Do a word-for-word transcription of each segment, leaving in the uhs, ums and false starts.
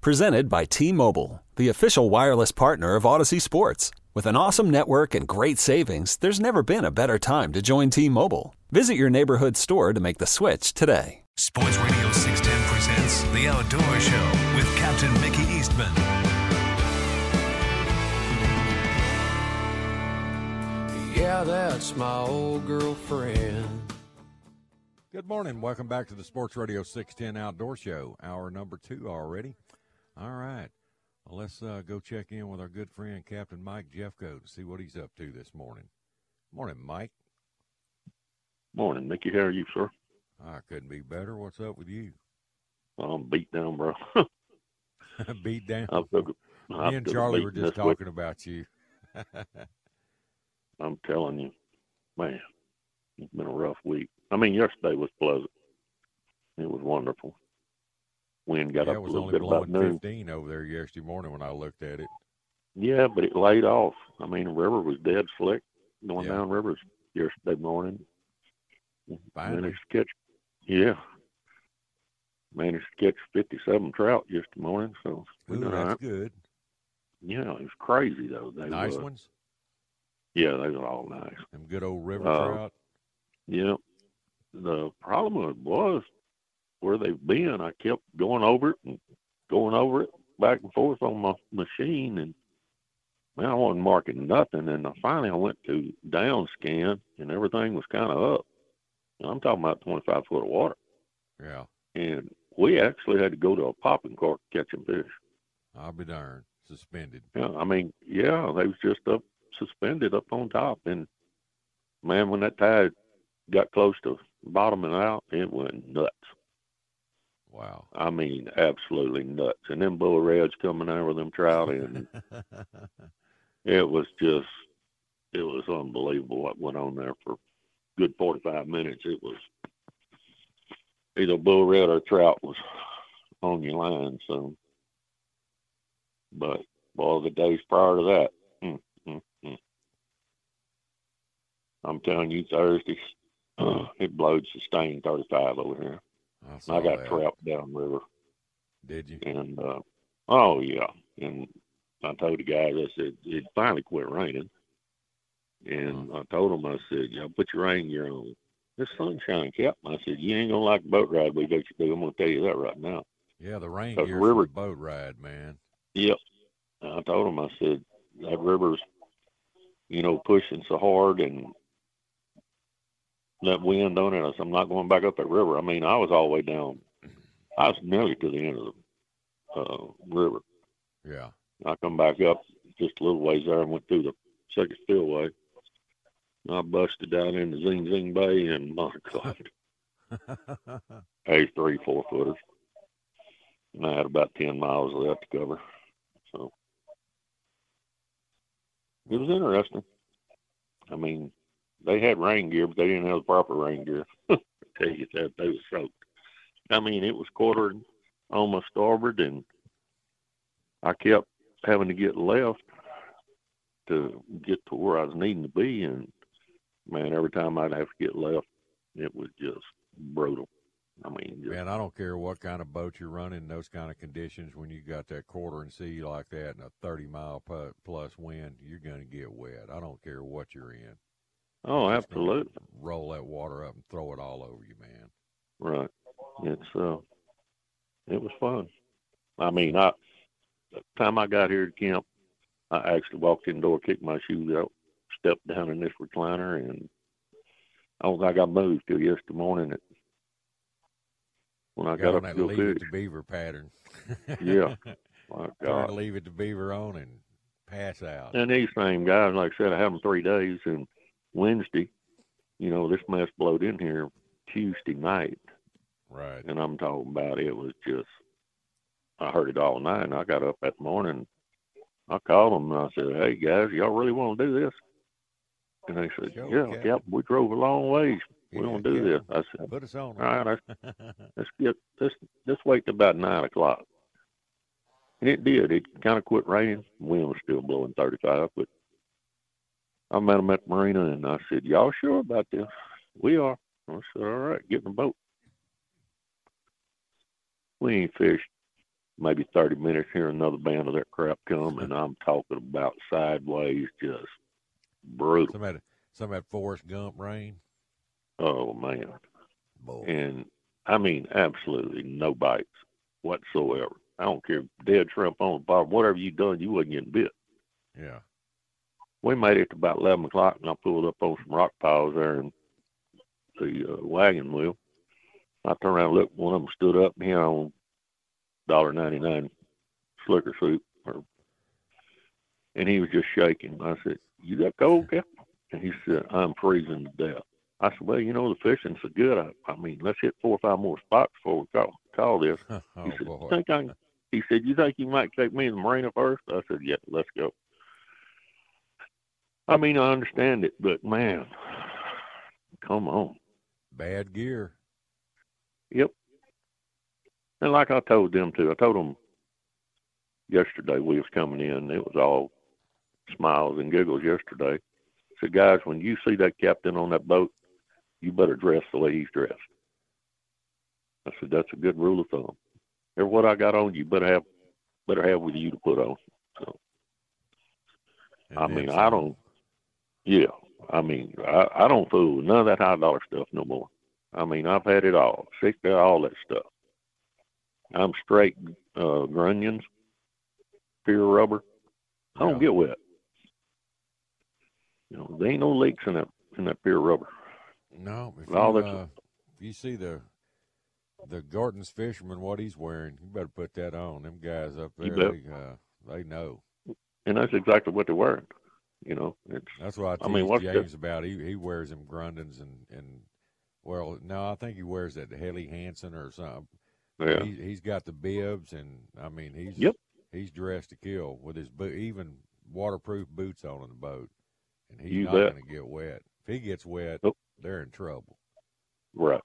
Presented by T-Mobile, the official wireless partner of Odyssey Sports. With an awesome network and great savings, there's never been a better time to join T-Mobile. Visit your neighborhood store to make the switch today. Sports Radio six ten presents The Outdoor Show with Captain Mickey Eastman. Yeah, that's my old girlfriend. Good morning. Welcome back to the Sports Radio six ten Outdoor Show. Hour number two already. All right. Well, let's uh, go check in with our good friend, Captain Mike Jeffcoat, and see what he's up to this morning. Morning, Mike. Morning, Mickey. How are you, sir? I couldn't be better. What's up with you? I'm beat down, bro. beat down. I'm still, I'm Me and Charlie were just talking week. about you. I'm telling you, man, it's been a rough week. I mean, yesterday was pleasant. It was wonderful. Wind got yeah, up a little bit about noon. It was only blowing fifteen over there yesterday morning when I looked at it. Yeah, but it laid off. I mean, the river was dead slick going yeah. down rivers yesterday morning. Finally. Managed to catch. Yeah. Managed to catch fifty-seven trout just this morning, so we done all right. That's good. Yeah, it was crazy though. They nice were, ones. Yeah, they were all nice. Them good old river uh, trout. Yeah. The problem was where they've been. I kept going over it and going over it back and forth on my machine, and man, I wasn't marking nothing. And I finally I went to down scan, and everything was kind of up. I'm talking about twenty-five foot of water. Yeah. And we actually had to go to a popping cork to catch them fish. I'll be darned. Suspended. Yeah, I mean, yeah, they was just up suspended up on top. And, man, when that tide got close to bottoming out, it went nuts. Wow. I mean, absolutely nuts. And them bull reds coming out with them trout in. It was just, it was unbelievable what went on there for good forty-five minutes. It was either bull red or trout was on your line. So, but all the days prior to that, mm, mm, mm. I'm telling you, Thursday uh, it blowed sustained thirty-five over here. I, I got that. Trout down river. Did you? And uh, oh yeah, and I told the guys, I said it finally quit raining. And I told him, I said, yeah, put your rain gear on. This sunshine kept me. I said, you ain't going to like the boat ride we got you do. I'm going to tell you that right now. Yeah, the rain gear river, for the boat ride, man. Yep. I told him, I said, that river's, you know, pushing so hard and that wind on it. I said, I'm not going back up that river. I mean, I was all the way down. I was nearly to the end of the uh, river. Yeah. I come back up just a little ways there and went through the second spillway. I busted down into Zing Zing Bay, and my God, hey, three four footers, and I had about ten miles left to cover. So it was interesting. I mean, they had rain gear, but they didn't have the proper rain gear. I tell you that they were soaked. I mean, it was quartered on my starboard, and I kept having to get left to get to where I was needing to be, and man, every time I'd have to get left, it was just brutal. I mean, just, man, I don't care what kind of boat you're running, those kind of conditions, when you got that quarter and sea like that and a thirty mile plus wind, you're going to get wet. I don't care what you're in. Oh, it's absolutely. Roll that water up and throw it all over you, man. Right. It's, uh, it was fun. I mean, I, the time I got here to camp, I actually walked in the door, kicked my shoes out, stepped down in this recliner, and I don't think I moved till yesterday morning at, when I got, got up to go fish. Leave it to beaver pattern. Yeah. My God. Leave it to beaver on and pass out. And these same guys, like I said, I had them three days, and Wednesday, you know, this mess blowed in here Tuesday night. Right. And I'm talking about it was just I heard it all night, and I got up that morning. I called them, and I said, hey, guys, y'all really want to do this? And they said, sure, yeah, Captain. Captain, we drove a long ways. We yeah, want to do yeah. this. I said, put us on. All right, right let's, let's get let's, let's wait till about nine o'clock. And it did. It kind of quit raining. The wind was still blowing thirty-five, but I met them at the marina, and I said, y'all sure about this? We are. I said, all right, get in the boat. We ain't fished maybe thirty minutes here, another band of that crap come, and I'm talking about sideways, just brutal. Somebody, somebody Forrest Gump rain. Oh, man. Boy. And, I mean, absolutely no bites whatsoever. I don't care, dead shrimp on the bottom, whatever you done, you wasn't getting bit. Yeah. We made it to about eleven o'clock, and I pulled up on some rock piles there in the uh, wagon wheel. I turned around and looked, one of them stood up, and he had on one dollar ninety-nine slicker soup, or, and he was just shaking. I said, you got cold, Captain? And he said, I'm freezing to death. I said, well, you know, the fishing's so good. I, I mean, let's hit four or five more spots before we call, call this. Oh, he said, you think I can, he said, you think you might take me in the marina first? I said, yeah, let's go. I mean, I understand it, but, man, come on. Bad gear. Yep. And like I told them, too, I told them yesterday we was coming in, it was all smiles and giggles yesterday. I said, guys, when you see that captain on that boat, you better dress the way he's dressed. I said, that's a good rule of thumb. And what I got on, you better have better have with you to put on. So, I mean, I don't, yeah, I mean, I, I don't fool with none of that high-dollar stuff no more. I mean, I've had it all, sick of all that stuff. I'm straight uh, Grundens, pure rubber. I don't yeah. get wet. You know, there ain't no leaks in that in that pure rubber. No, if you, uh, if you see the the Gorton's fisherman, what he's wearing, you better put that on. Them guys up there, they, uh, they know. And that's exactly what they're wearing. You know, it's, that's what I, I mean, James the, about. He he wears them Grundens and, and well, no, I think he wears that Helly Hansen or something. Yeah. He, he's got the bibs, and I mean, he's yep. he's dressed to kill with his boot, even waterproof boots on in the boat. And he's you not going to get wet. If he gets wet, nope. they're in trouble. Right.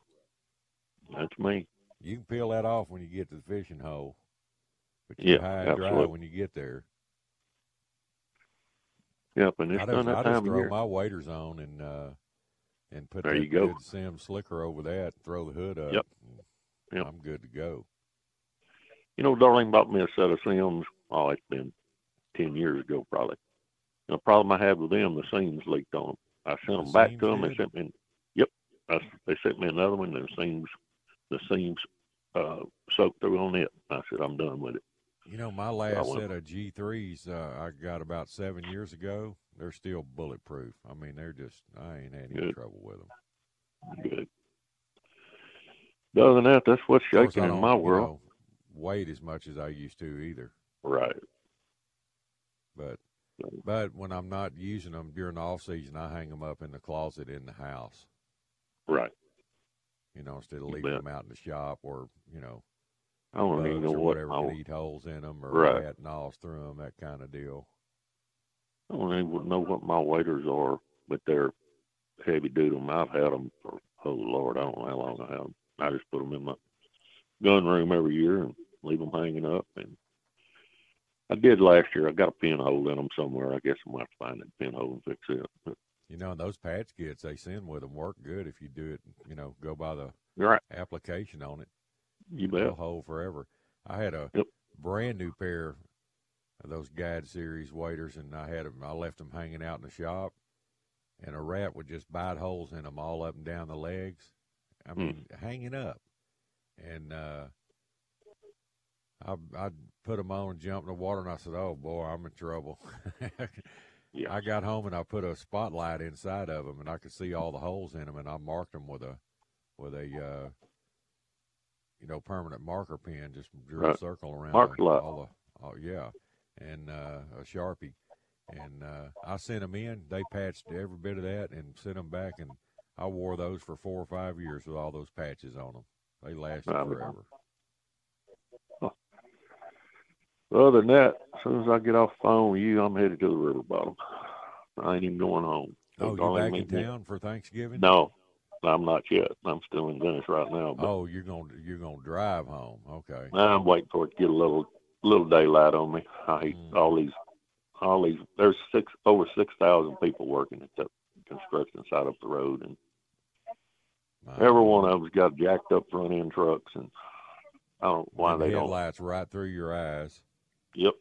That's me. You can peel that off when you get to the fishing hole, but you're yeah, high and dry when you get there. Yep, and it's done that time I just throw here. My waders on and uh, and put there the you good go. Sim slicker over that, throw the hood up. Yep. Yep. I'm good to go. You know, Darlene bought me a set of Sims. Oh, it's been ten years ago, probably. And the problem I had with them, the seams leaked on them. I sent the them back to them. Did. They sent me, in, yep, I, they sent me another one. And the seams, the seams uh, soaked through on it. I said, I'm done with it. You know, my last so set of G threes uh, I got about seven years ago. They're still bulletproof. I mean, they're just, I ain't had any trouble with them. Good. Other than that, that's what's shaking in my world. You know, weight as much as I used to either. Right. But but when I'm not using them during the off season, I hang them up in the closet in the house. Right. You know, instead of leaving them out in the shop or, you know, I don't even know what can eat holes in them or rat gnaws through them, that kind of deal. I don't even know what my waders are, but they're heavy duty. I've had them for, oh, Lord, I don't know how long I had them. I just put them in my gun room every year and leave them hanging up. And I did last year. I got a pinhole in them somewhere. I guess I'm going to have to find that pinhole and fix it. But, you know, those patch kits they send with them work good if you do it, you know, go by the right. application on it. You bet. They'll hold forever. I had a yep. brand new pair of those Guide Series waders, and I had them. I left them hanging out in the shop, and a rat would just bite holes in them all up and down the legs. I mean, mm. hanging up, and uh, I I put them on and jumped in the water, and I said, "Oh boy, I'm in trouble." yeah. I got home and I put a spotlight inside of them, and I could see all the holes in them, and I marked them with a with a uh, you know permanent marker pen, just drew right. a circle around Mark them, all the oh yeah, and uh, a Sharpie, and uh, I sent them in. They patched every bit of that and sent them back and. I wore those for four or five years with all those patches on them. They lasted forever. Oh. Other than that, as soon as I get off the phone with you, I'm headed to the river bottom. I ain't even going home. Oh, you're back in town for Thanksgiving? No, I'm not yet. I'm still in Venice right now. But oh, you're gonna you're gonna drive home? Okay. I'm waiting for it to get a little little daylight on me. I hate mm. all these all these. There's six over six thousand people working at that construction site up the road, and My every God. one of them's got jacked up front end trucks, and I don't know why the they don't. Headlights right through your eyes. Yep.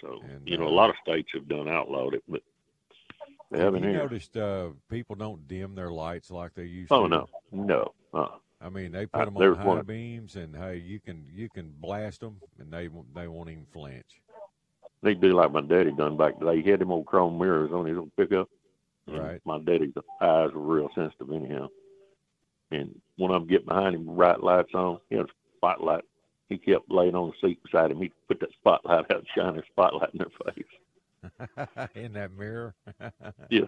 So and, you know, uh, a lot of states have done outlawed it, but they haven't. You here. noticed uh, people don't dim their lights like they used oh, to. Oh no, no. Uh-uh. I mean, they put I, them on high one. beams, and hey, you can you can blast them, and they they won't even flinch. They do like my daddy done back today. He had them old chrome mirrors on his old pickup. Right. My daddy's eyes were real sensitive anyhow, and when I'm getting behind him, right lights on. He had a spotlight. He kept laying on the seat beside him. He put that spotlight out, shine a spotlight in their face. In that mirror? Yeah.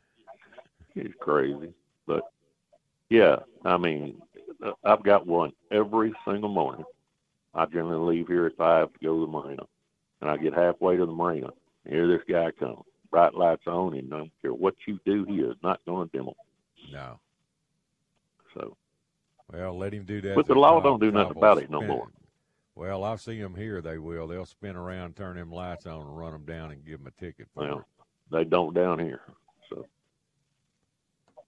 He's crazy. But, yeah, I mean, I've got one every single morning. I generally leave here at five to go to the marina. And I get halfway to the marina. And here this guy comes. Bright lights on, and I don't care what you do, he is not going to dim them. No. So. Well, let him do that. But the law don't do nothing about it no more. Well, I've seen them here. They will. They'll spin around, turn them lights on, and run them down and give them a ticket for well, it. They don't down here. So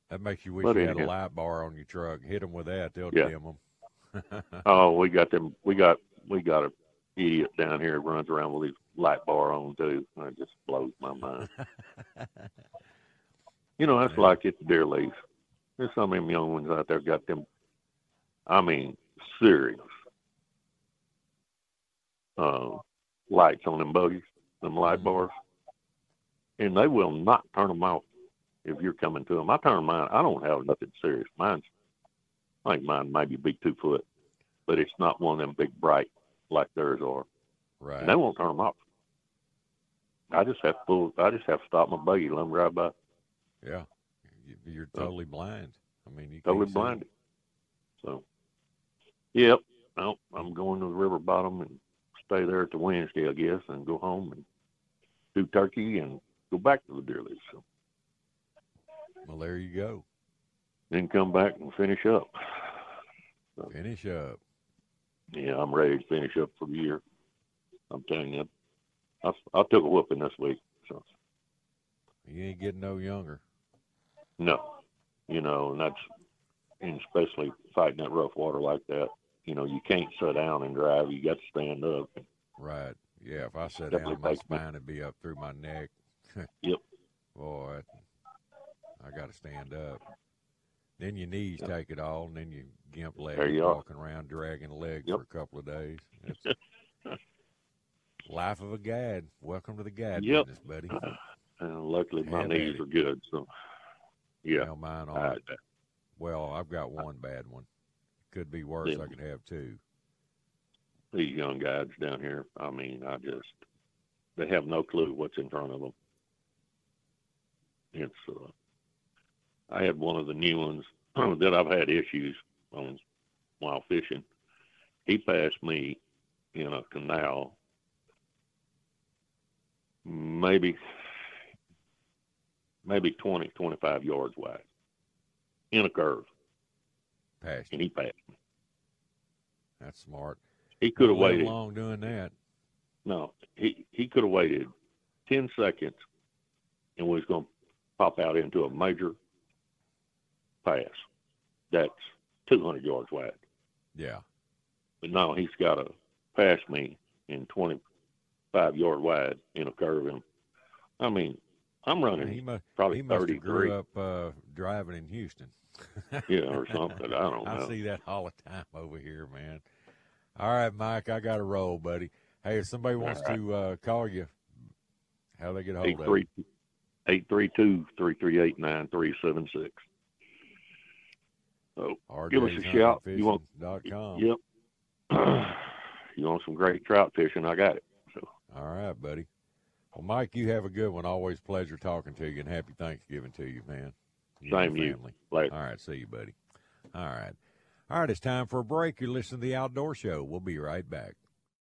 that makes you wish but you had a light bar on your truck. Hit them with that; they'll yeah. dim them. Oh, we got them. We got we got an idiot down here who runs around with his light bar on too. It just blows my mind. You know, that's yeah. like it's deer leaves. There's some of them young ones out there got them. I mean, serious. Uh, lights on them buggies, them light bars, and they will not turn them off if you're coming to them. I turn mine. I don't have nothing serious. Mine's, I think mine maybe be two foot, but it's not one of them big bright like theirs are. Right. And they won't turn them off. I just have to pull. I just have to stop my buggy and let them drive by. Yeah, you're totally so, blind. I mean, you totally blinded. So, yep. Well, I'm going to the river bottom and stay there at the Wednesday, I guess, and go home and do turkey and go back to the deer leaves. So. Well, there you go. Then come back and finish up. So, finish up. Yeah, I'm ready to finish up for the year. I'm telling you, I, I took a whooping this week. So. You ain't getting no younger. No. You know, and that's, and especially fighting that rough water like that. You know, you can't sit down and drive. You got to stand up. Right. Yeah, if I sat Definitely down, my spine would be up through my neck. Yep. Boy, I got to stand up. Then your knees yep. take it all, and then you gimp legs you walking are. around dragging legs yep. for a couple of days. Life of a gad. Welcome to the gad yep. business, buddy. Uh, and luckily, my and knees are good. So, yeah. Well, mine are. Right. Well, I've got one bad one. Could be worse. Yeah. I could have two. These young guys down here, I mean, I just, they have no clue what's in front of them. It's, uh, I had one of the new ones that I've had issues on while fishing. He passed me in a canal, maybe, maybe twenty, twenty-five yards wide in a curve. Passed. And he passed me. That's smart. He could have waited long doing that. No, he he could have waited ten seconds, and was going to pop out into a major pass that's two hundred yards wide. Yeah, but no, he's got to pass me in twenty five yard wide in a curve. And I mean, I'm running he must, probably he must thirty have grew three. Up uh, driving in Houston. Yeah, or something. I don't know. I see that all the time over here, man. All right, Mike, I got to roll, buddy. Hey, if somebody wants right. to uh, call you, how do they get hold eight, of you? eight three two, three three eight, nine three seven six. So give us a shout. You want, yep. You want some great trout fishing, I got it. So. All right, buddy. Well, Mike, you have a good one. Always pleasure talking to you, and happy Thanksgiving to you, man. You Same you. Later. All right. See you, buddy. All right. All right. It's time for a break. You're listening to The Outdoor Show. We'll be right back.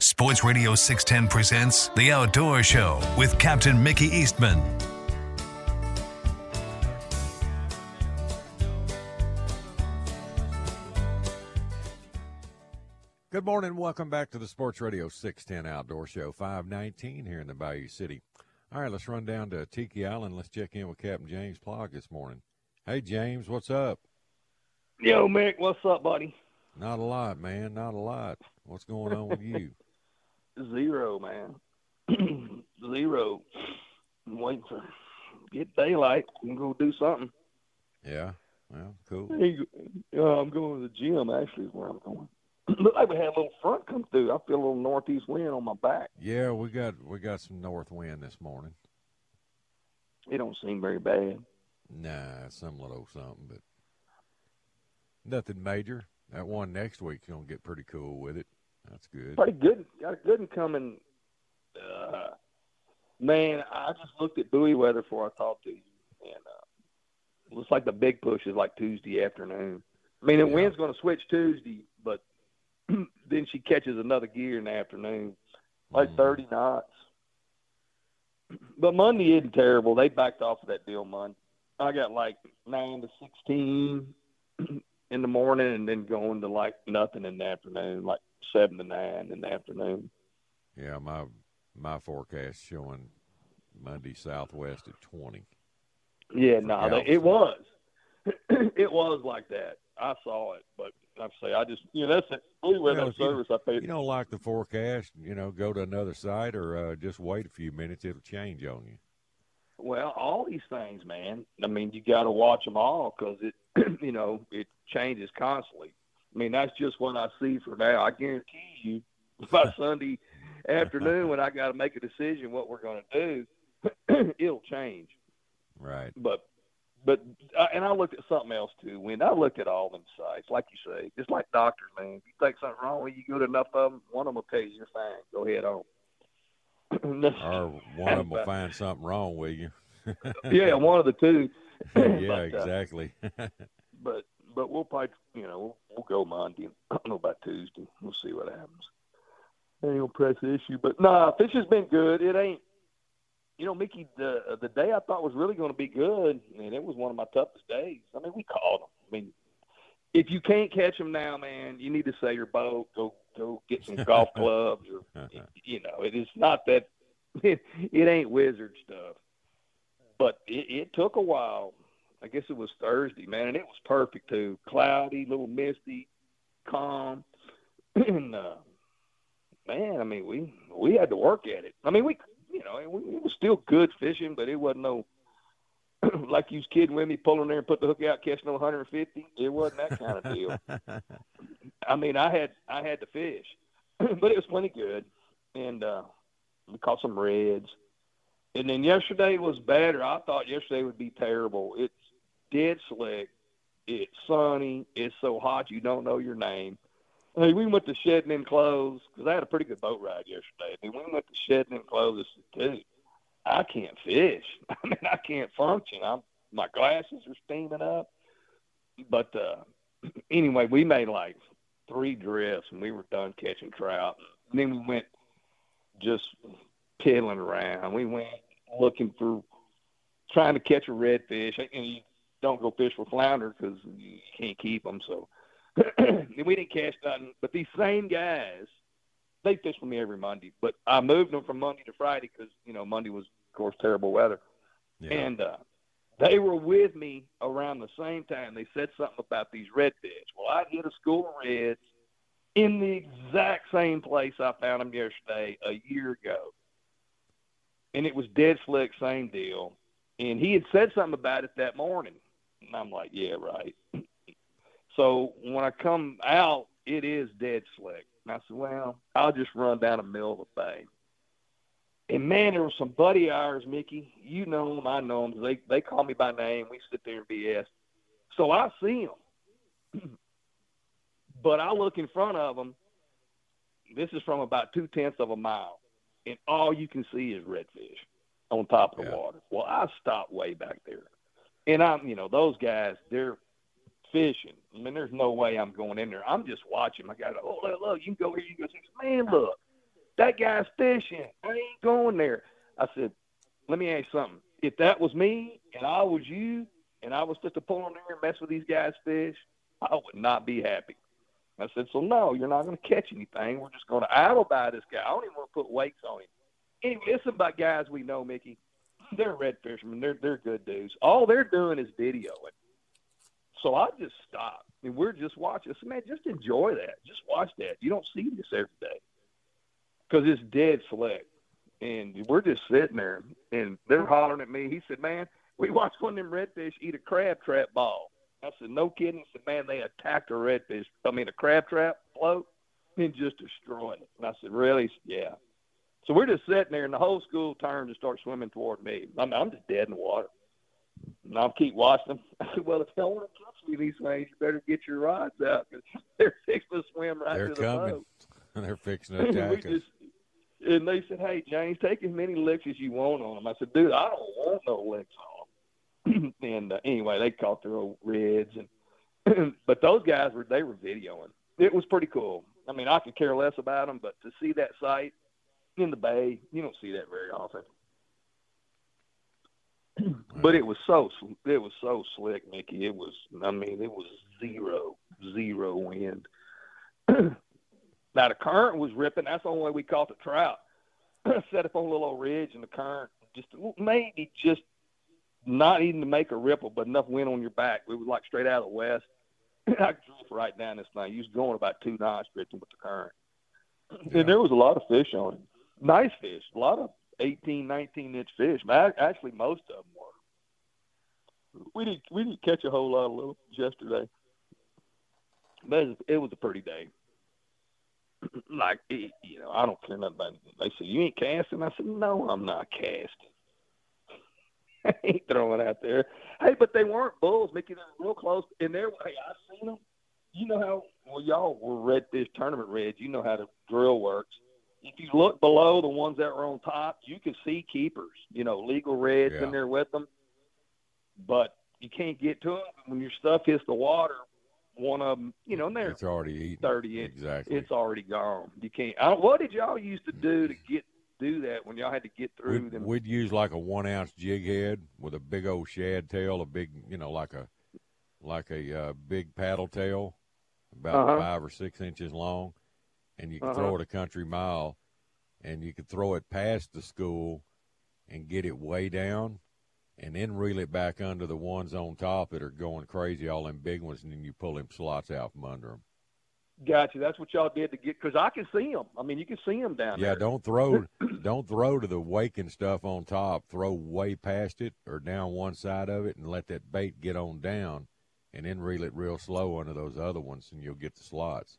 Sports Radio six ten presents The Outdoor Show with Captain Mickey Eastman. Good morning. Welcome back to the Sports Radio six ten Outdoor Show, five nineteen here in the Bayou City. All right, let's run down to Tiki Island. Let's check in with Captain James Plaag this morning. Hey, James, what's up? Yo, Mick, what's up, buddy? Not a lot, man, not a lot. What's going on with you? Zero, man. Zero. I'm waiting for get daylight and go do something. Yeah. Well, cool. Hey, uh, I'm going to the gym, actually, is where I'm going. Look like we had a little front come through. I feel a little northeast wind on my back. Yeah, we got we got some north wind this morning. It don't seem very bad. Nah, some little something, but nothing major. That one next week's gonna get pretty cool with it. That's good. Pretty good. Got a good one coming. Uh, man, I just looked at buoy weather before I talked to you, and uh, it looks like the big push is like Tuesday afternoon. I mean, the yeah. wind's gonna switch Tuesday, but then she catches another gear in the afternoon, like mm. thirty knots. But Monday isn't terrible. They backed off of that deal Monday. I got like nine to sixteen. in the morning, and then going to like nothing in the afternoon, like seven to nine in the afternoon. Yeah, my my forecast showing Monday southwest at twenty. Yeah, no, nah, it was. It was like that. I saw it, but I'm saying I just, you know, that's it. Only way that service I paid. You don't like the forecast, you know, go to another site or uh, just wait a few minutes. It'll change on you. Well, all these things, man. I mean, you got to watch them all because it, you know, it changes constantly. I mean, that's just what I see for now. I guarantee you by Sunday afternoon when I got to make a decision what we're going to do, it'll change. Right. But, but, and I looked at something else too. When I looked at all them sites, like you say, it's like doctors, man. If you think something's wrong with you, you go to enough of them, one of them will tell you you're fine. Go ahead on. Or one of them will find something wrong with you. Yeah, one of the two. Yeah, exactly. but but we'll probably, you know, we'll, we'll go Monday. I don't know about Tuesday. We'll see what happens. I ain't gonna press the issue, but nah, fishing's been good. It ain't, you know, Mickey. The the day I thought was really gonna be good, and it was one of my toughest days. I mean, we called them. I mean, if you can't catch them now, man, you need to sell your boat. Go. Go get some golf clubs, or you know, it is not that it, it ain't wizard stuff. But it, it took a while. I guess it was Thursday, man, and it was perfect too. Cloudy, little misty, calm, and uh, man, I mean, we we had to work at it. I mean, we, you know, it, it was still good fishing, but it wasn't no like you was kidding with me, pulling there and put the hook out, catching on one hundred fifty. It wasn't that kind of deal. I mean, I had I had to fish, but it was plenty good, and uh, we caught some reds. And then yesterday was better. I thought yesterday would be terrible. It's dead slick. It's sunny. It's so hot you don't know your name. I mean, we went to shedding in clothes because I had a pretty good boat ride yesterday. I mean, we went to shedding in clothes. Dude, I can't fish. I mean, I can't function. I'm, my glasses are steaming up. But uh, anyway, we made like three drifts, and we were done catching trout. And then we went just piddling around. We went looking for, trying to catch a redfish. And you don't go fish for flounder because you can't keep them. So and we didn't catch nothing. But these same guys, they fished for me every Monday. But I moved them from Monday to Friday because, you know, Monday was, of course, terrible weather. Yeah. And uh, they were with me around the same time. They said something about these redfish. Well, I hit a school of reds in the exact same place I found them yesterday a year ago. And it was dead slick, same deal. And he had said something about it that morning. And I'm like, yeah, right. So when I come out, it is dead slick. And I said, well, I'll just run down the middle of the bay. And, man, there was some buddy of ours, Mickey. You know them, I know them. They, they call me by name. We sit there and B S. So I see them. But I look in front of them. This is from about two-tenths of a mile. And all you can see is redfish on top of the yeah. water. Well, I stopped way back there. And I'm, you know, those guys, they're fishing. I mean, there's no way I'm going in there. I'm just watching. My guy, oh, look, look, you can go here. You can go, man, look, that guy's fishing. I ain't going there. I said, let me ask you something. If that was me and I was you and I was just to pull in there and mess with these guys' fish, I would not be happy. I said, so no, you're not going to catch anything. We're just going to idle by this guy. I don't even want to put weights on him. Anyway, it's about guys we know, Mickey. They're red fishermen. They're they're good dudes. All they're doing is videoing. So I just stopped, and we're just watching. I said, man, just enjoy that. Just watch that. You don't see this every day because it's dead slick. And we're just sitting there, and they're hollering at me. He said, man, we watched one of them redfish eat a crab trap ball. I said, no kidding. He said, man, they attacked a redfish, I mean, a crab trap float, and just destroyed it. And I said, really? Yeah. So we're just sitting there, and the whole school turned and started swimming toward me. I'm, I'm just dead in the water. And I'll keep watching them. I said, well, if y'all want to catch me these things, you better get your rods out because they're fixing to swim right they're to the coming. Boat. They're fixing to attack us. And they said, hey, James, take as many licks as you want on them. I said, dude, I don't want no licks on them. And uh, anyway, they caught their old reds, and but those guys were they were videoing. It was pretty cool. I mean, I could care less about them, but to see that sight in the bay, you don't see that very often. But it was so it was so slick, Mickey. It was I mean, it was zero zero wind. Now the current was ripping. That's the only way we caught the trout. Set up on a little old ridge, and the current just maybe just. Not even to make a ripple, but enough wind on your back. We were like straight out of the west. I drove right down this thing. You was going about two knots drifting with the current. Yeah. And there was a lot of fish on it. Nice fish. A lot of eighteen, nineteen-inch fish. Actually, most of them were. We didn't, we didn't catch a whole lot of little yesterday. But it was a pretty day. Like, it, you know, I don't care nothing about it. They said, you ain't casting? I said, no, I'm not casting. I ain't throwing out there. Hey, but they weren't bulls, Mickey. They were real close. And there, hey, I seen them. You know how, well, y'all were redfish tournament reds. You know how the drill works. If you look below the ones that were on top, you can see keepers, you know, legal reds yeah. in there with them. But you can't get to them. When your stuff hits the water, one of them, you know, and they're it's already eaten. thirty inches. Exactly. It's already gone. You can't. I don't, what did y'all used to do to get do that when y'all had to get through we'd, them? We'd use like a one ounce jig head with a big old shad tail, a big, you know, like a like a uh, big paddle tail, about uh-huh. five or six inches long, and you could uh-huh. throw it a country mile, and you could throw it past the school and get it way down, and then reel it back under the ones on top that are going crazy, all them big ones, and then you pull them slots out from under them. Gotcha. That's what y'all did to get, because I can see them. I mean, you can see them down yeah, there. Yeah, don't throw, don't throw to the wake and stuff on top. Throw way past it or down one side of it, and let that bait get on down, and then reel it real slow under those other ones, and you'll get the slots.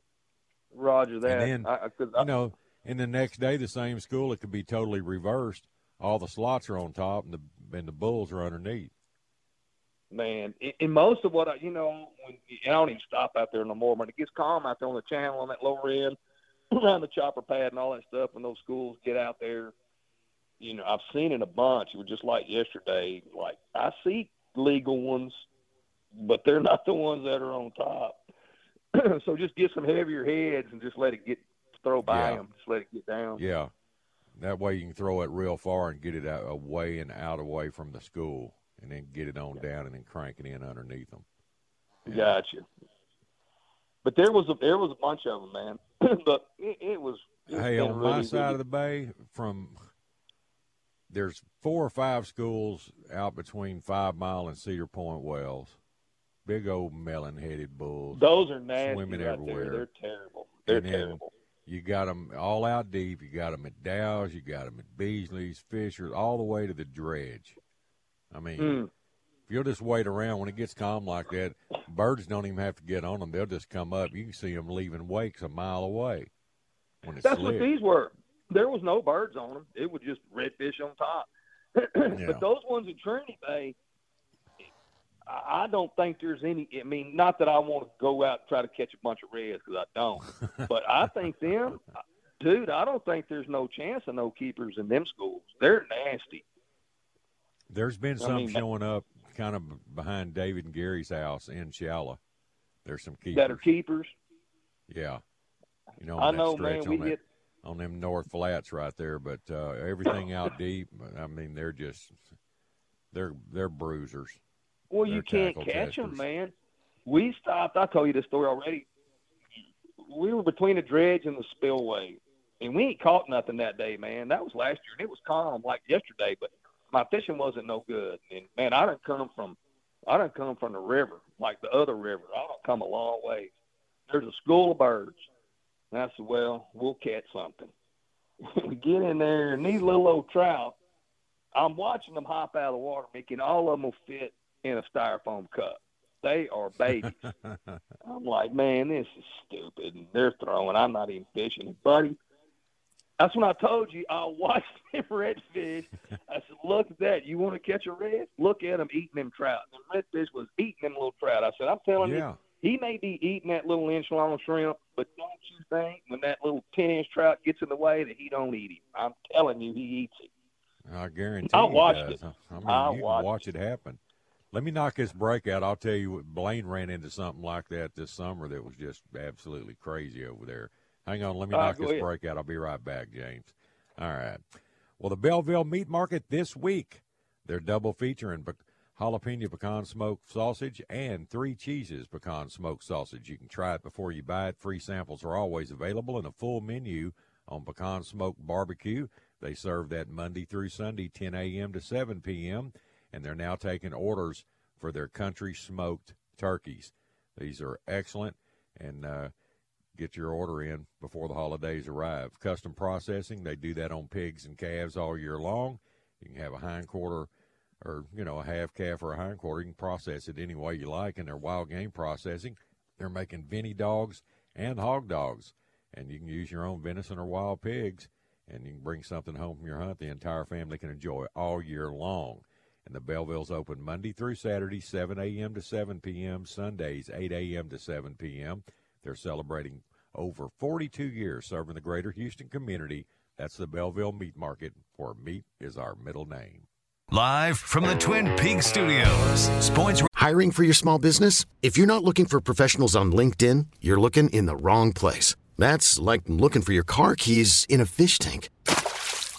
Roger that. And then, I, I, you know, and the next day, the same school, it could be totally reversed. All the slots are on top, and the and the bulls are underneath. Man, and most of what I, you know, when, I don't even stop out there no more. When it gets calm out there on the channel, on that lower end, around the chopper pad and all that stuff, when those schools get out there, you know, I've seen it a bunch. It was just like yesterday. Like, I see legal ones, but they're not the ones that are on top. So just get some heavier heads and just let it get throw by yeah. them. Just let it get down. Yeah. That way you can throw it real far and get it out, away and out away from the school, and then get it on yeah. down and then crank it in underneath them. Yeah. Gotcha. But there was a, there was a bunch of them, man. But it, it was it Hey, on really my side really... of the bay, from there's four or five schools out between Five Mile and Cedar Point Wells. Big old melon-headed bulls. Those are nasty. Swimming right everywhere. There. They're terrible. They're terrible. You got them all out deep. You got them at Dow's. You got them at Beasley's, Fisher's, all the way to the dredge. I mean, mm. if you'll just wait around, when it gets calm like that, birds don't even have to get on them. They'll just come up. You can see them leaving wakes a mile away. When it's That's slick. What these were. There was no birds on them. It was just redfish on top. yeah. But those ones at Trinity Bay, I don't think there's any – I mean, not that I want to go out and try to catch a bunch of reds, because I don't. But I think them – dude, I don't think there's no chance of no keepers in them schools. They're nasty. There's been some I mean, showing up kind of behind David and Gary's house in Shiala. There's some keepers. That are keepers? Yeah. You know, I know, man. We that, hit on them north flats right there. But uh, everything out deep, I mean, they're just – they're they're bruisers. Well, you can't catch them, man. We stopped. I told you this story already. We were between the dredge and the spillway, and we ain't caught nothing that day, man. That was last year, and it was calm like yesterday, but my fishing wasn't no good. And, man, I done come from I done come from the river, like the other river. I done come a long way. There's a school of birds. And I said, well, we'll catch something. We get in there, and these little old trout, I'm watching them hop out of the water, making all of them will fit in a styrofoam cup. They are babies. I'm like, man, this is stupid. And they're throwing. I'm not even fishing. Buddy, that's when I told you I watched them redfish. I said, look at that. You want to catch a red? Look at them eating them trout. The redfish was eating them little trout. I said, I'm telling yeah. you, he may be eating that little inch-long shrimp, but don't you think when that little ten-inch trout gets in the way that he don't eat him? I'm telling you, he eats it. I guarantee I watched it. I mean, I you watched can watch it, it happen. Let me knock this break out. I'll tell you what, Blaine ran into something like that this summer that was just absolutely crazy over there. Hang on. Let me All knock right, this break out. I'll be right back, James. All right. Well, the Belleville Meat Market this week, they're double featuring jalapeno pecan smoked sausage and three cheeses pecan smoked sausage. You can try it before you buy it. Free samples are always available, and a full menu on pecan smoked barbecue. They serve that Monday through Sunday, ten a.m. to seven p.m., and they're now taking orders for their country-smoked turkeys. These are excellent, and uh, get your order in before the holidays arrive. Custom processing, they do that on pigs and calves all year long. You can have a hind quarter or, you know, a half calf or a hind quarter. You can process it any way you like, and they're wild game processing. They're making veni dogs and hog dogs, and you can use your own venison or wild pigs, and you can bring something home from your hunt the entire family can enjoy all year long. And the Belleville's open Monday through Saturday, seven a.m. to seven p.m., Sundays, eight a.m. to seven p.m. They're celebrating over forty-two years serving the greater Houston community. That's the Belleville Meat Market, where meat is our middle name. Live from the Twin Peaks Studios, Sports. Hiring for your small business? If you're not looking for professionals on LinkedIn, you're looking in the wrong place. That's like looking for your car keys in a fish tank.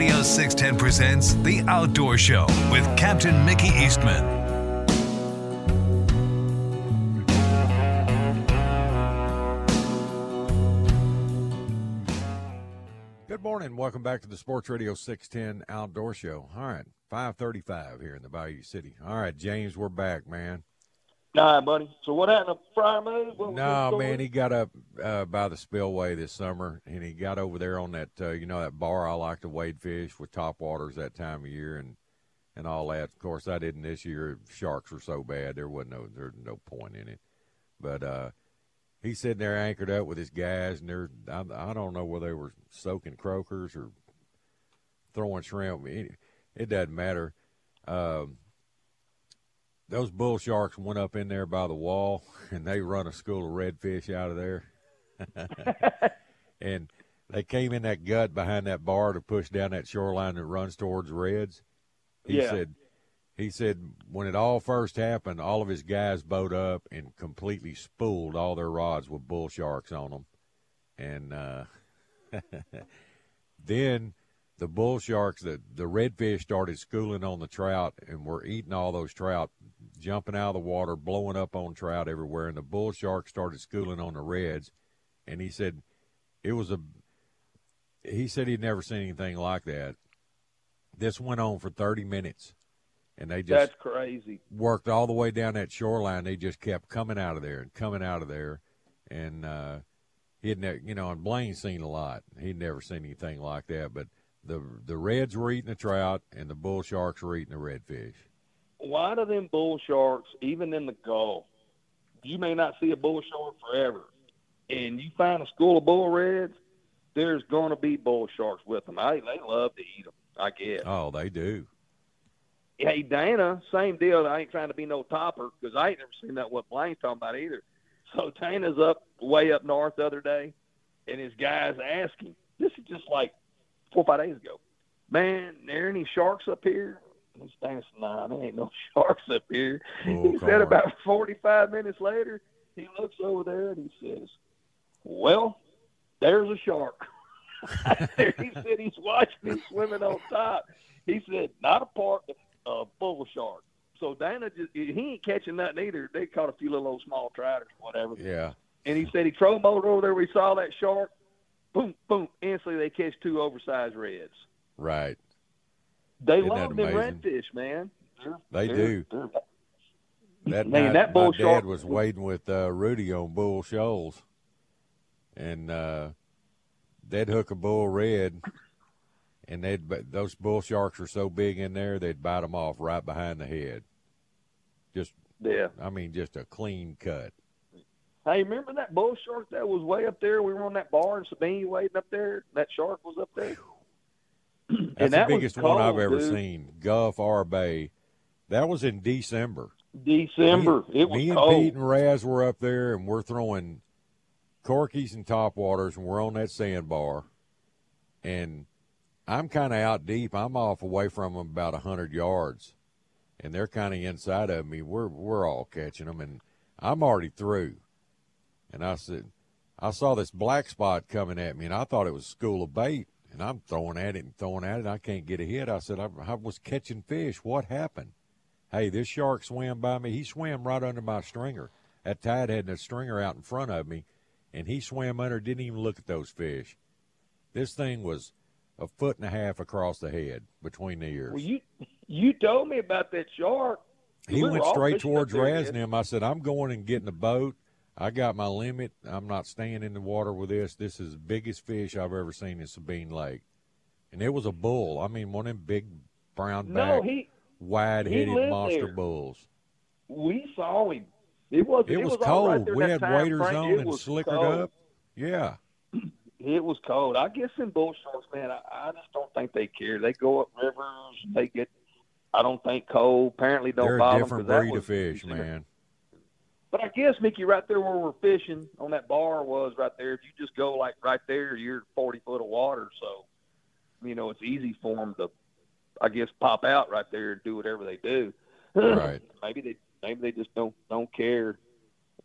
Radio six ten presents The Outdoor Show with Captain Mickey Eastman. Good morning. Welcome back to the Sports Radio six ten Outdoor Show. All right, five thirty-five here in the Bayou City. All right, James, we're back, man. Nah, buddy. So what happened to Friar Move? No, nah, man, he got up uh, by the spillway this summer, and he got over there on that, uh, you know, that bar I like to wade fish with topwaters that time of year and, and all that. Of course, I didn't this year. Sharks were so bad, there wasn't no, there was no point in it. But uh, he's sitting there anchored up with his guys, and they're, I, I don't know whether they were soaking croakers or throwing shrimp. It, it doesn't matter. Um, Those bull sharks went up in there by the wall, and they run a school of redfish out of there. And they came in that gut behind that bar to push down that shoreline that runs towards Reds. He yeah. said, he said when it all first happened, all of his guys bowed up and completely spooled all their rods with bull sharks on them. And uh, then the bull sharks, the, the redfish started schooling on the trout and were eating all those trout, jumping out of the water, blowing up on trout everywhere. And the bull shark started schooling on the reds. And he said it was a – he said he'd never seen anything like that. This went on for thirty minutes, and they just – That's crazy. Worked all the way down that shoreline. They just kept coming out of there and coming out of there. And, uh, he'd ne- you know, and Blaine's seen a lot. He'd never seen anything like that, but – The the reds were eating the trout, and the bull sharks were eating the redfish. Why do them bull sharks, even in the Gulf, you may not see a bull shark forever, and you find a school of bull reds, there's going to be bull sharks with them. I, they love to eat them, I guess. Oh, they do. Hey, Dana, same deal. I ain't trying to be no topper because I ain't never seen that what Blaine's talking about either. So Dana's up way up north the other day, and his guys asking, this is just like, four or five days ago, man, there any sharks up here? He's thinking, nah, there ain't no sharks up here. Oh, he said about forty-five minutes later, he looks over there and he says, well, there's a shark. He said he's watching me swimming on top. He said, not a part, a bull shark. So Dana, just, he ain't catching nothing either. They caught a few little old small trout or whatever. Yeah. And he said he troll motored over there where he saw that shark. Boom, boom, instantly they catch two oversized reds. Right. They Isn't love them redfish, man. They're, they they're, do. They're, that man, night, that bull my shark. dad was wading with uh, Rudy on Bull Shoals, and uh, they'd hook a bull red, and they'd those bull sharks are so big in there, they'd bite them off right behind the head. Just, yeah. I mean, just a clean cut. Hey, remember that bull shark that was way up there? We were on that bar in Sabine waiting up there. That shark was up there. And That's that the biggest cold, one I've ever dude. seen, Gulf Ar Bay. That was in December. December. Me, it was me cold. Me and Pete and Raz were up there, and we're throwing corkies and topwaters, and we're on that sandbar. And I'm kind of out deep. I'm off away from them about one hundred yards, and they're kind of inside of me. We're, we're all catching them, and I'm already through. And I said, I saw this black spot coming at me, and I thought it was a school of bait. And I'm throwing at it and throwing at it. And I can't get a hit. I said, I, I was catching fish. What happened? Hey, this shark swam by me. He swam right under my stringer. That tide had a stringer out in front of me, and he swam under, didn't even look at those fish. This thing was a foot and a half across the head between the ears. Well, you, you told me about that shark. He we went straight towards Raz and him. I said, I'm going and getting a boat. I got my limit. I'm not staying in the water with this. This is the biggest fish I've ever seen in Sabine Lake. And it was a bull. I mean, one of them big brown back, no, wide-headed monster there. bulls. We saw him. It was, it was, it was cold. Right we had waders on it and slickered cold. up. Yeah. It was cold. I guess in bull sharks, man, I, I just don't think they care. They go up rivers. They get, I don't think, cold. Apparently don't bother them. They're a different breed of fish, man. But I guess, Mickey, right there where we're fishing on that bar was right there. If you just go, like, right there, you're forty foot of water. So, you know, it's easy for them to, I guess, pop out right there and do whatever they do. Right. Maybe they maybe they just don't, don't care.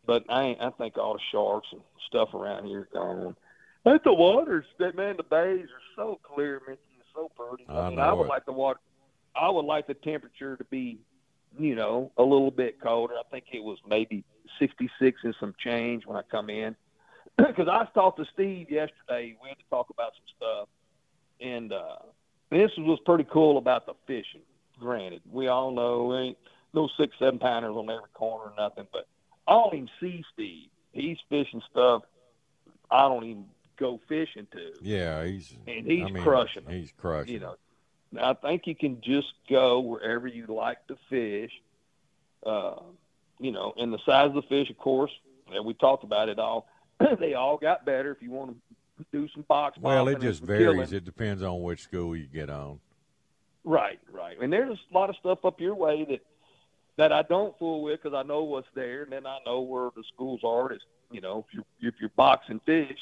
But I ain't, I think all the sharks and stuff around here are gone. But the waters, man, the bays are so clear, Mickey, and so pretty. I, I mean, I would it. like the water. I would like the temperature to be, you know, a little bit colder. I think it was maybe sixty-six and some change when I come in. Because I talked to Steve yesterday. We had to talk about some stuff. And uh, this was pretty cool about the fishing. Granted, we all know ain't no six, seven pounders on every corner or nothing. But I don't even see Steve. He's fishing stuff I don't even go fishing to. Yeah, he's and he's I mean, crushing. Them. He's crushing. You know, I think you can just go wherever you like to fish. Uh, you know, and the size of the fish, of course, and we talked about it all. They all got better. If you want to do some box well, it just varies. Killing. It depends on which school you get on. Right, right. And there's a lot of stuff up your way that that I don't fool with because I know what's there, and then I know where the schools are. It's, you know, if you're, if you're boxing fish,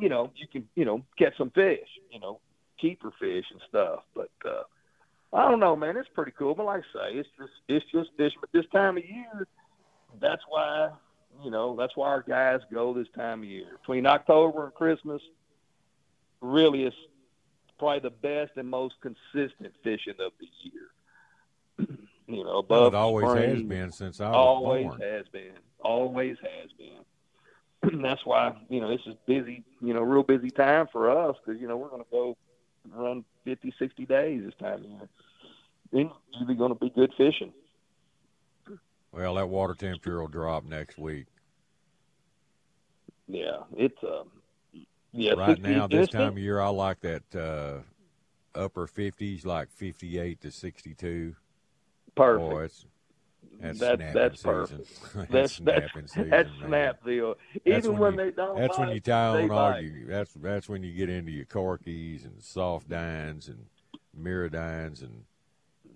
you know, you can, you know, catch some fish, you know, keeper fish and stuff. But uh, I don't know, man. It's pretty cool. But like I say, it's just it's just fishing. But this time of year, that's why, you know, that's why our guys go this time of year. Between October and Christmas, really is probably the best and most consistent fishing of the year. You know, above well, it always spring, has been since I was always born. Always has been. Always has been. That's why, you know, this is busy, you know, real busy time for us because, you know, we're going to go run fifty, sixty days this time of year. Then you're going to be good fishing. Well, that water temperature will drop next week. Yeah, it's um, yeah. Right now, this time of year, I like that uh, upper fifties, like fifty-eight to sixty-two. Perfect. Boy, it's, That's that, snapping that's season. Perfect. That's, that's snapping that's, season. That's man. snap deal. Even that's when, when you, they don't That's bite, when you tie on all you. That's that's when you get into your corkies and soft dines and miridines and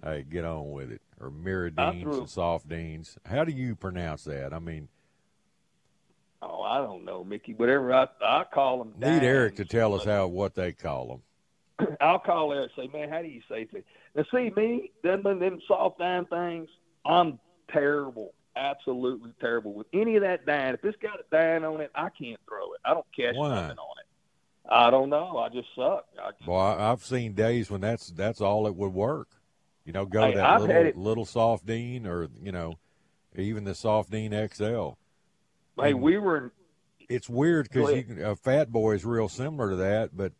hey, get on with it. Or miridines and soft dines. How do you pronounce that? I mean, oh, I don't know, Mickey. Whatever I I call them. Dines, need Eric to tell us how what they call them. I'll call Eric and say, man, how do you say things? Now, see, me, them, them soft dime things, I'm terrible, absolutely terrible with any of that dine. If it's got a dine on it, I can't throw it. I don't catch nothing on it. I don't know. I just suck. I just, well, I, I've seen days when that's that's all it would work. You know, go hey, that I've little, little soft dean or, you know, even the soft dean X L. Hey, and we were. It's weird because a fat boy is real similar to that, but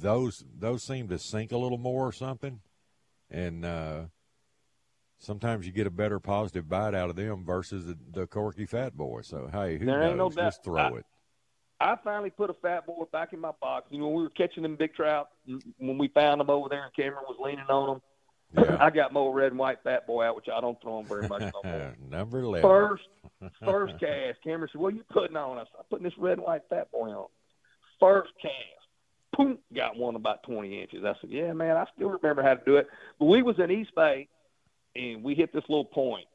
those those seem to sink a little more or something. And uh, sometimes you get a better positive bite out of them versus the, the corky fat boy. So, hey, who there knows? Ain't no doubt. Just throw I, it. I finally put a fat boy back in my box. You know, when we were catching them big trout, when we found them over there and Cameron was leaning on them, yeah. I got more red and white fat boy out, which I don't throw them very much no more. Number eleven. First, first cast, Cameron said, what are you putting on? I said, I'm putting this red and white fat boy on. First cast. Boom, got one about twenty inches. I said, yeah, man, I still remember how to do it. But we was in East Bay, and we hit this little point.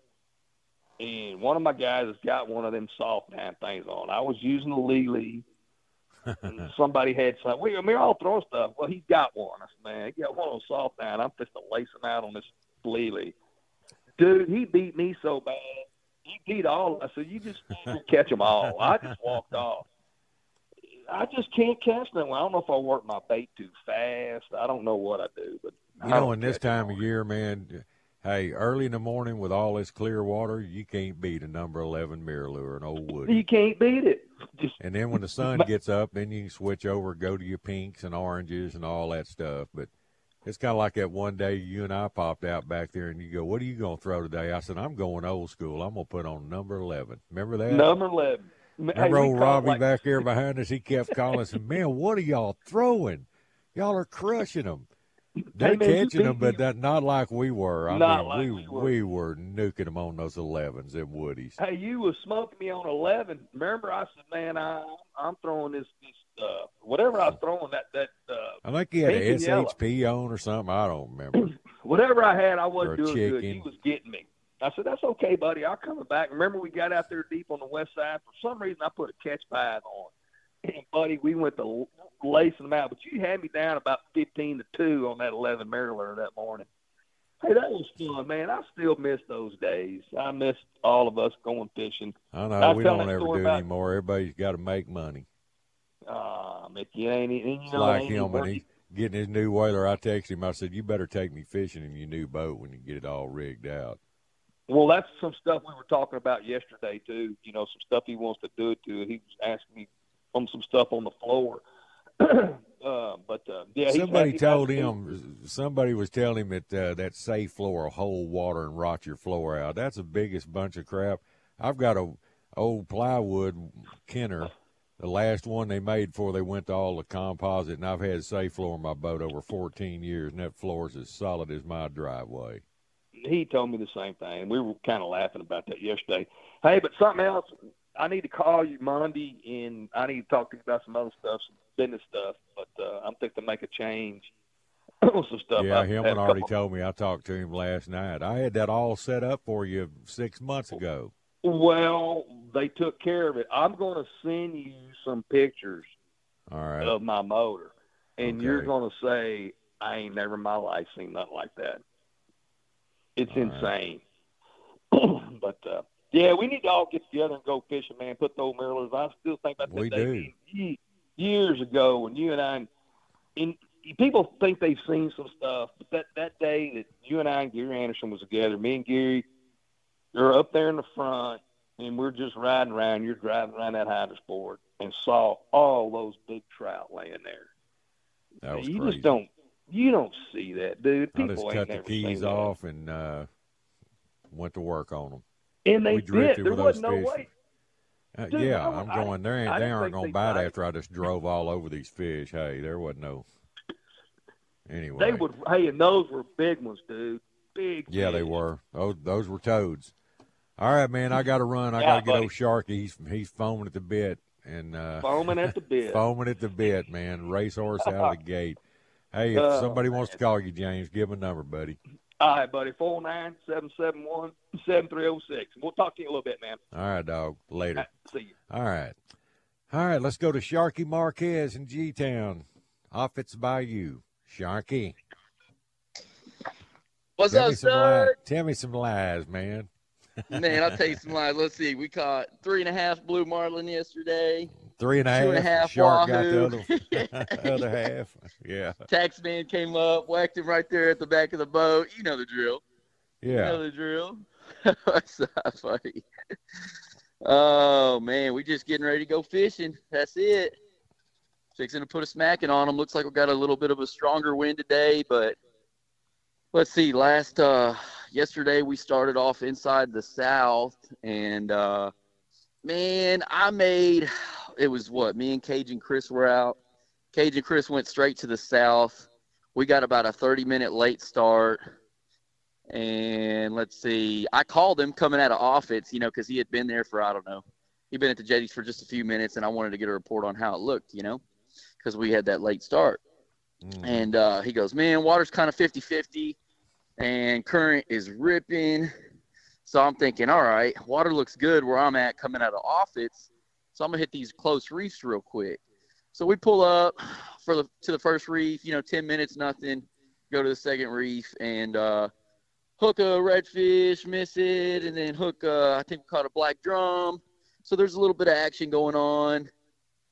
And one of my guys has got one of them soft dime things on. I was using the Lele. Somebody had something. We, I mean, we all throw stuff. Well, he's got one. I said, man, he got one of those soft dime. I'm just going to lace him out on this Lele. Dude, he beat me so bad. He beat all. I said, you just catch them all. I just walked off. I just can't catch them. I don't know if I work my bait too fast. I don't know what I do. But you know, in this time of year, man, hey, early in the morning with all this clear water, you can't beat a number eleven mirror lure, an old wood. You can't beat it. Just, and then when the sun gets up, then you can switch over, go to your pinks and oranges and all that stuff. But it's kind of like that one day you and I popped out back there and you go, what are you going to throw today? I said, I'm going old school. I'm going to put on number eleven. Remember that? Number eleven. Remember hey, old Robbie like, back there behind us? He kept calling us, man, what are y'all throwing? Y'all are crushing them. They're hey, man, catching them, but that, not like we were. I not mean, like we, we were. We were nuking them on those elevens and woodies. Hey, you was smoking me on eleven. Remember, I said, man, I, I'm throwing this, this uh, whatever I was throwing that that. Uh, I think he had an S H P yellow on or something. I don't remember. Whatever I had, I wasn't doing chicken good. He was getting me. I said, that's okay, buddy. I'll come back. Remember, we got out there deep on the west side. For some reason, I put a catch five on. And, buddy, we went to lacing them out. But you had me down about fifteen to two on that eleven Marylander that morning. Hey, that was fun, man. I still miss those days. I miss all of us going fishing. I know. I we don't ever do it anymore. Everybody's got to make money. Ah, uh, Mickey, it ain't, you it's know, like ain't him when he's getting his new whaler. I texted him. I said, you better take me fishing in your new boat when you get it all rigged out. Well, that's some stuff we were talking about yesterday, too. You know, some stuff he wants to do it to. He was asking me on some stuff on the floor. uh, but uh, yeah, somebody told him. Somebody was telling him that uh, that safe floor will hold water and rot your floor out. That's the biggest bunch of crap. I've got a old plywood Kenner, the last one they made before they went to all the composite, and I've had safe floor in my boat over fourteen years, and that floor's as solid as my driveway. He told me the same thing, and we were kind of laughing about that yesterday. Hey, but something else. I need to call you Monday, and I need to talk to you about some other stuff, some business stuff. But uh, I'm thinking to make a change on some stuff. Yeah, Hillman already told me. I talked to him last night. I had that all set up for you six months ago. Well, they took care of it. I'm going to send you some pictures all right. of my motor, and okay. you're going to say, I ain't never in my life seen nothing like that. It's all insane. Right. but, uh, yeah, we need to all get together and go fishing, man. Put the old Marylanders. I still think about that we day do. years ago when you and I and people think they've seen some stuff, but that, that day that you and I and Gary Anderson was together, me and Gary, you're up there in the front, and we're just riding around. You're driving around that hydrosport and saw all those big trout laying there. That was you crazy. Just don't, you don't see that, dude. People I just ain't cut never the keys off that. and uh, went to work on them. And they did. There wasn't no way. Uh, Dude, yeah, no, I'm going, I, ain't, they aren't going to bite after I just drove all over these fish. Hey, there wasn't no. Anyway. They would, hey, and those were big ones, dude. Big Yeah, fish. They were. Those, those were toads. All right, man, I got to run. I got to get buddy. old Sharky. He's, he's foaming at the bit. and uh, Foaming at the bit. foaming at the bit, man. Racehorse out of the gate. Hey, if oh, somebody man. wants to call you, James, give him a number, buddy. All right, buddy, four oh nine, seven seven one, seven three oh six. We'll talk to you in a little bit, man. All right, dog. Later. All right, see you. All right. All right, let's go to Sharky Marquez in G-Town. Off it's by you, Sharky. What's tell up, sir? Tell me some lies, man. Man, I'll tell you some lies. Let's see. We caught three and a half blue marlin yesterday. Three and a half. Two and a half. Shark wahoo. Got the other, other half. Yeah. Taxman came up, whacked him right there at the back of the boat. You know the drill. Yeah. You know the drill. That's not funny. Oh, man. We just getting ready to go fishing. That's it. Fixing to put a smacking on them. Looks like we got a little bit of a stronger wind today, but let's see. Last, uh, yesterday we started off inside the south, and, uh, man, I made – it was what, me and Cage and Chris were out. Cage and Chris went straight to the south. We got about a thirty-minute late start. And let's see, I called him coming out of offits, you know, because he had been there for, I don't know, he'd been at the jetties for just a few minutes, and I wanted to get a report on how it looked, you know, because we had that late start. Mm. And uh, he goes, man, water's kind of fifty-fifty, and current is ripping. So I'm thinking, all right, water looks good where I'm at coming out of offits. So I'm going to hit these close reefs real quick. So we pull up for the, to the first reef, you know, ten minutes, nothing. Go to the second reef and uh, hook a redfish, miss it, and then hook, uh, I think we caught a black drum. So there's a little bit of action going on.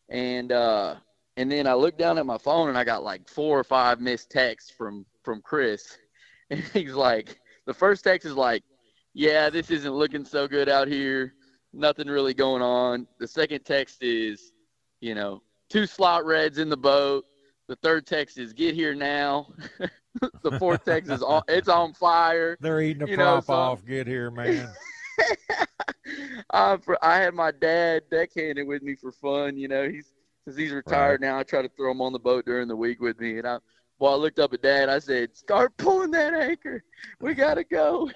And uh, and then I look down at my phone, and I got like four or five missed texts from, from Chris. And he's like, the first text is like, yeah, this isn't looking so good out here. Nothing really going on. The second text is, you know, two slot reds in the boat. The third text is, get here now. The fourth text is, on, it's on fire. They're eating a you prop know, off. So, get here, man. I, for, I had my dad deckhanded with me for fun. You know, he's since he's retired right now, I try to throw him on the boat during the week with me. And I, well, I looked up at Dad. I said, start pulling that anchor. We got to go.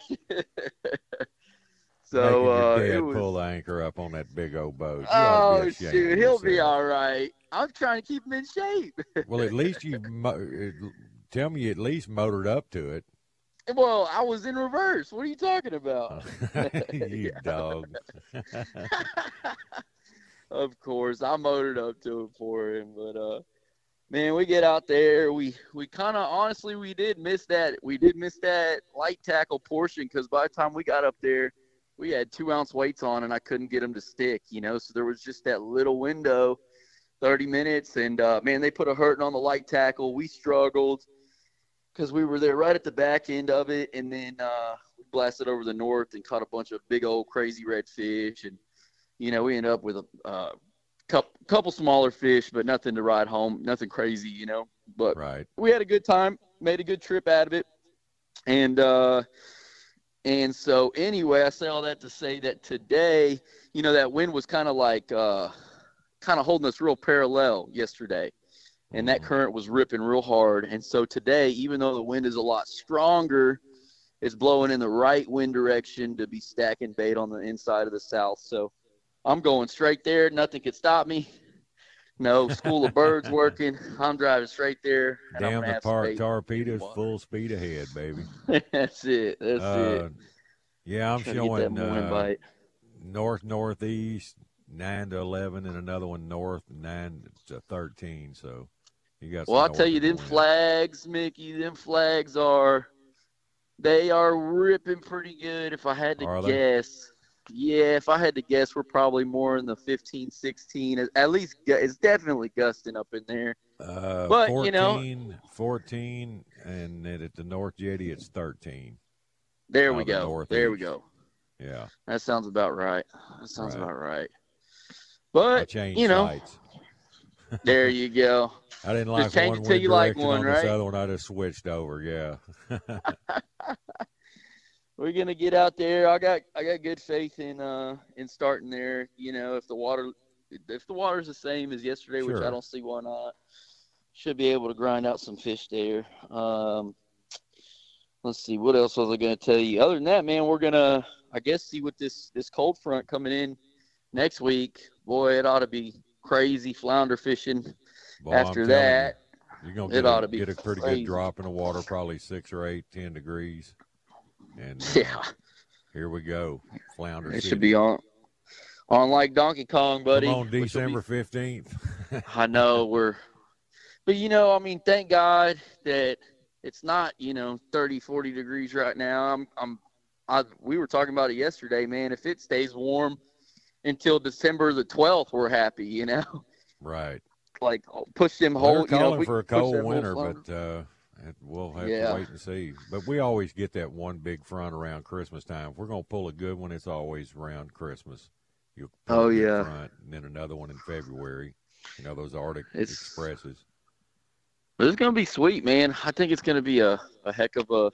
So uh, it was, pull the anchor up on that big old boat. You oh, be shoot. He'll yourself. Be all right. I'm trying to keep him in shape. Well, at least you mo- tell me you at least motored up to it. Well, I was in reverse. What are you talking about? You dog. Of course, I motored up to it for him. But, uh, man, we get out there. We, we kind of, honestly, we did miss that. We did miss that light tackle portion because by the time we got up there, we had two-ounce weights on, and I couldn't get them to stick, you know. So there was just that little window, thirty minutes. And, uh, man, they put a hurting on the light tackle. We struggled. Because we were there right at the back end of it, and then uh, we blasted over the north and caught a bunch of big old crazy red fish. And, you know, we ended up with a uh, couple, couple smaller fish, but nothing to ride home, nothing crazy, you know. But right. We had a good time, made a good trip out of it. And uh, and so anyway, I say all that to say that today, you know, that wind was kind of like uh, kind of holding us real parallel yesterday. And that current was ripping real hard. And so today, even though the wind is a lot stronger, it's blowing in the right wind direction to be stacking bait on the inside of the south. So I'm going straight there. Nothing could stop me. No school of birds working. I'm driving straight there. And Damn I'm the park torpedoes full speed ahead, baby. That's it. That's uh, it. Yeah, I'm showing uh, north, northeast, nine to eleven, and another one north, nine to thirteen. So. You got well, I'll tell you, them flags, Mickey, them flags are, they are ripping pretty good. If I had to are guess, they? yeah, if I had to guess, we're probably more in the fifteen, sixteen. At least it's definitely gusting up in there. Uh, but, fourteen, you know. fourteen, and then at the North Jetty, it's thirteen. There we go. Northeast. There we go. Yeah. That sounds about right. That sounds right. about right. But, you know. Sites. There you go. I didn't like just change one it till you like one, right? This other one I just switched over. Yeah. We're gonna get out there. I got I got good faith in uh in starting there. You know, if the water if the water's the same as yesterday, sure. Which I don't see why not, should be able to grind out some fish there. Um, let's see, what else was I gonna tell you? Other than that, man, we're gonna I guess see what this this cold front coming in next week. Boy, it ought to be crazy flounder fishing. Well, after that, you, you're gonna get, it ought a, to be get a pretty crazy. Good drop in the water, probably six or eight, ten degrees. And uh, yeah, here we go, flounder. It City. Should be on, on like Donkey Kong, buddy. Come on December fifteenth. I know we're, but you know, I mean, thank God that it's not you know thirty, forty degrees right now. I'm, I'm, I. We were talking about it yesterday, man. If it stays warm until December the twelfth, we're happy, you know. Right. Like push them whole. We're calling you know, we for a cold winter, but uh, we'll have yeah. to wait and see. But we always get that one big front around Christmas time. If we're gonna pull a good one, it's always around Christmas. You oh yeah, front, and then another one in February. You know those Arctic it's, Expresses. But it's gonna be sweet, man. I think it's gonna be a, a heck of a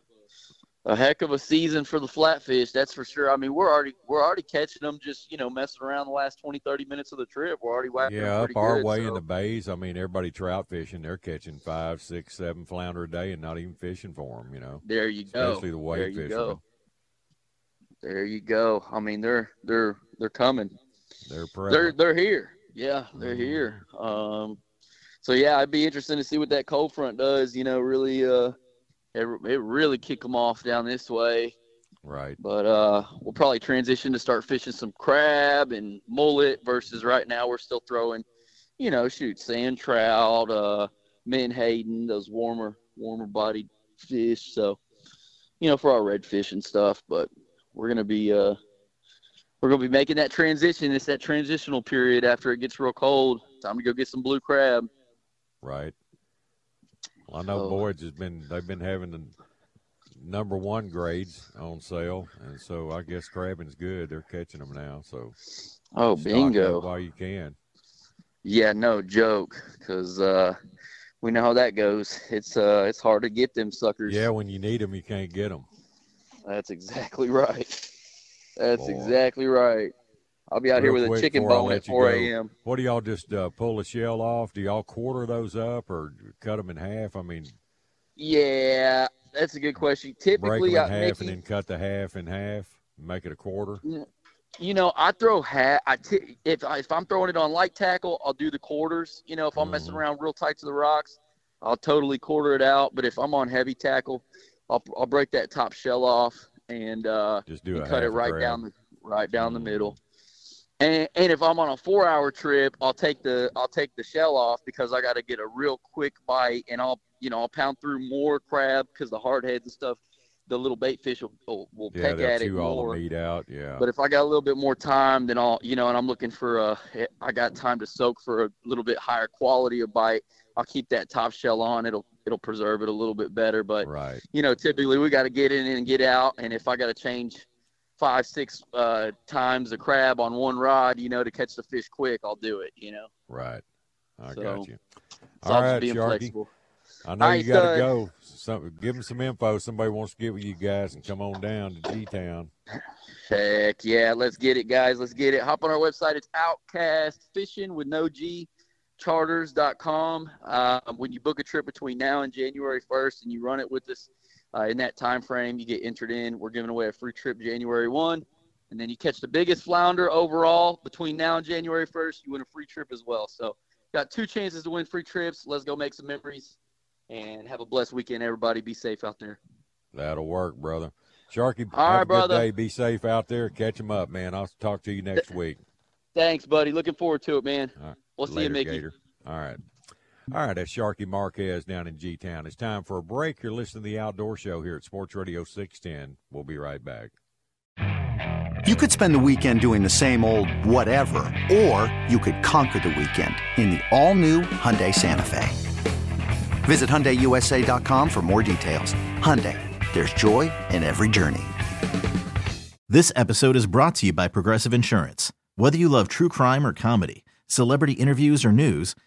a heck of a season for the flatfish. That's for sure. I mean, we're already we're already catching them just, you know, messing around the last twenty, thirty minutes of the trip. We're already whacking yeah, them pretty good. Yeah, up our way so. In the bays. I mean, everybody trout fishing, they're catching five, six, seven flounder a day and not even fishing for them, you know. There you Especially go. Especially the wave fishermen. Go. There you go. I mean, they're they're they're coming. They're proud. They're they're here. Yeah, they're mm-hmm. here. Um, so yeah, it'd be interesting to see what that cold front does. You know, really. Uh, It really kick them off down this way. Right. But uh, we'll probably transition to start fishing some crab and mullet versus right now we're still throwing, you know, shoot, sand trout, uh, menhaden, those warmer, warmer-bodied fish. So, you know, for our redfish and stuff. But we're going to be uh, we're going to be making that transition. It's that transitional period after it gets real cold. Time to go get some blue crab. Right. Well, I know so, Boyd's has been, they've been having the number one grades on sale. And so I guess crabbing's good. They're catching them now. So, oh, bingo. While you can. Yeah, no joke. Because uh, we know how that goes. It's uh, it's hard to get them suckers. Yeah, when you need them, you can't get them. That's exactly right. That's Boy. exactly right. I'll be out Real here with a chicken bone at four a.m. What do y'all just uh, pull the shell off? Do y'all quarter those up or cut them in half? I mean, yeah, that's a good question. Typically, break them in I, half Mickey, and then cut the half in half. Make it a quarter? You know, I throw hat. I t- if, I, if I'm throwing it on light tackle, I'll do the quarters. You know, if I'm mm-hmm. messing around real tight to the rocks, I'll totally quarter it out. But if I'm on heavy tackle, I'll, I'll break that top shell off and, uh, Just do and cut it right down the, right down mm-hmm. the middle. And, and if I'm on a four-hour trip, I'll take the I'll take the shell off because I got to get a real quick bite, and I'll you know I'll pound through more crab because the hardheads and stuff, the little bait fish will will, will yeah, peck at it more. Yeah, they'll chew all the meat out. Yeah. But if I got a little bit more time, then I'll you know, and I'm looking for a I got time to soak for a little bit higher quality of bite. I'll keep that top shell on. It'll it'll preserve it a little bit better. But right. you know, typically we got to get in and get out, and if I got to change five, six uh, times a crab on one rod, you know, to catch the fish quick, I'll do it, you know. Right. I so, got you. All right, being Sharky. Flexible. I know All you right, got to uh, go. Some, give them some info. Somebody wants to get with you guys and come on down to G-Town. Heck, yeah. Let's get it, guys. Let's get it. Hop on our website. It's Outcast Fishing with no G, charters dot com. Uh, when you book a trip between now and January first and you run it with us, Uh, in that time frame, you get entered in. We're giving away a free trip January first, and then you catch the biggest flounder overall between now and January first. You win a free trip as well. So, got two chances to win free trips. Let's go make some memories and have a blessed weekend, everybody. Be safe out there. That'll work, brother. Sharky, All have right, a good brother. Day. Be safe out there. Catch them up, man. I'll talk to you next Th- week. Thanks, buddy. Looking forward to it, man. Right. We'll Later, see you, Mickey. Gator. All right. All right, that's Sharky Marquez down in G-Town. It's time for a break. You're listening to The Outdoor Show here at Sports Radio six ten. We'll be right back. You could spend the weekend doing the same old whatever, or you could conquer the weekend in the all-new Hyundai Santa Fe. Visit Hyundai U S A dot com for more details. Hyundai, there's joy in every journey. This episode is brought to you by Progressive Insurance. Whether you love true crime or comedy, celebrity interviews or news,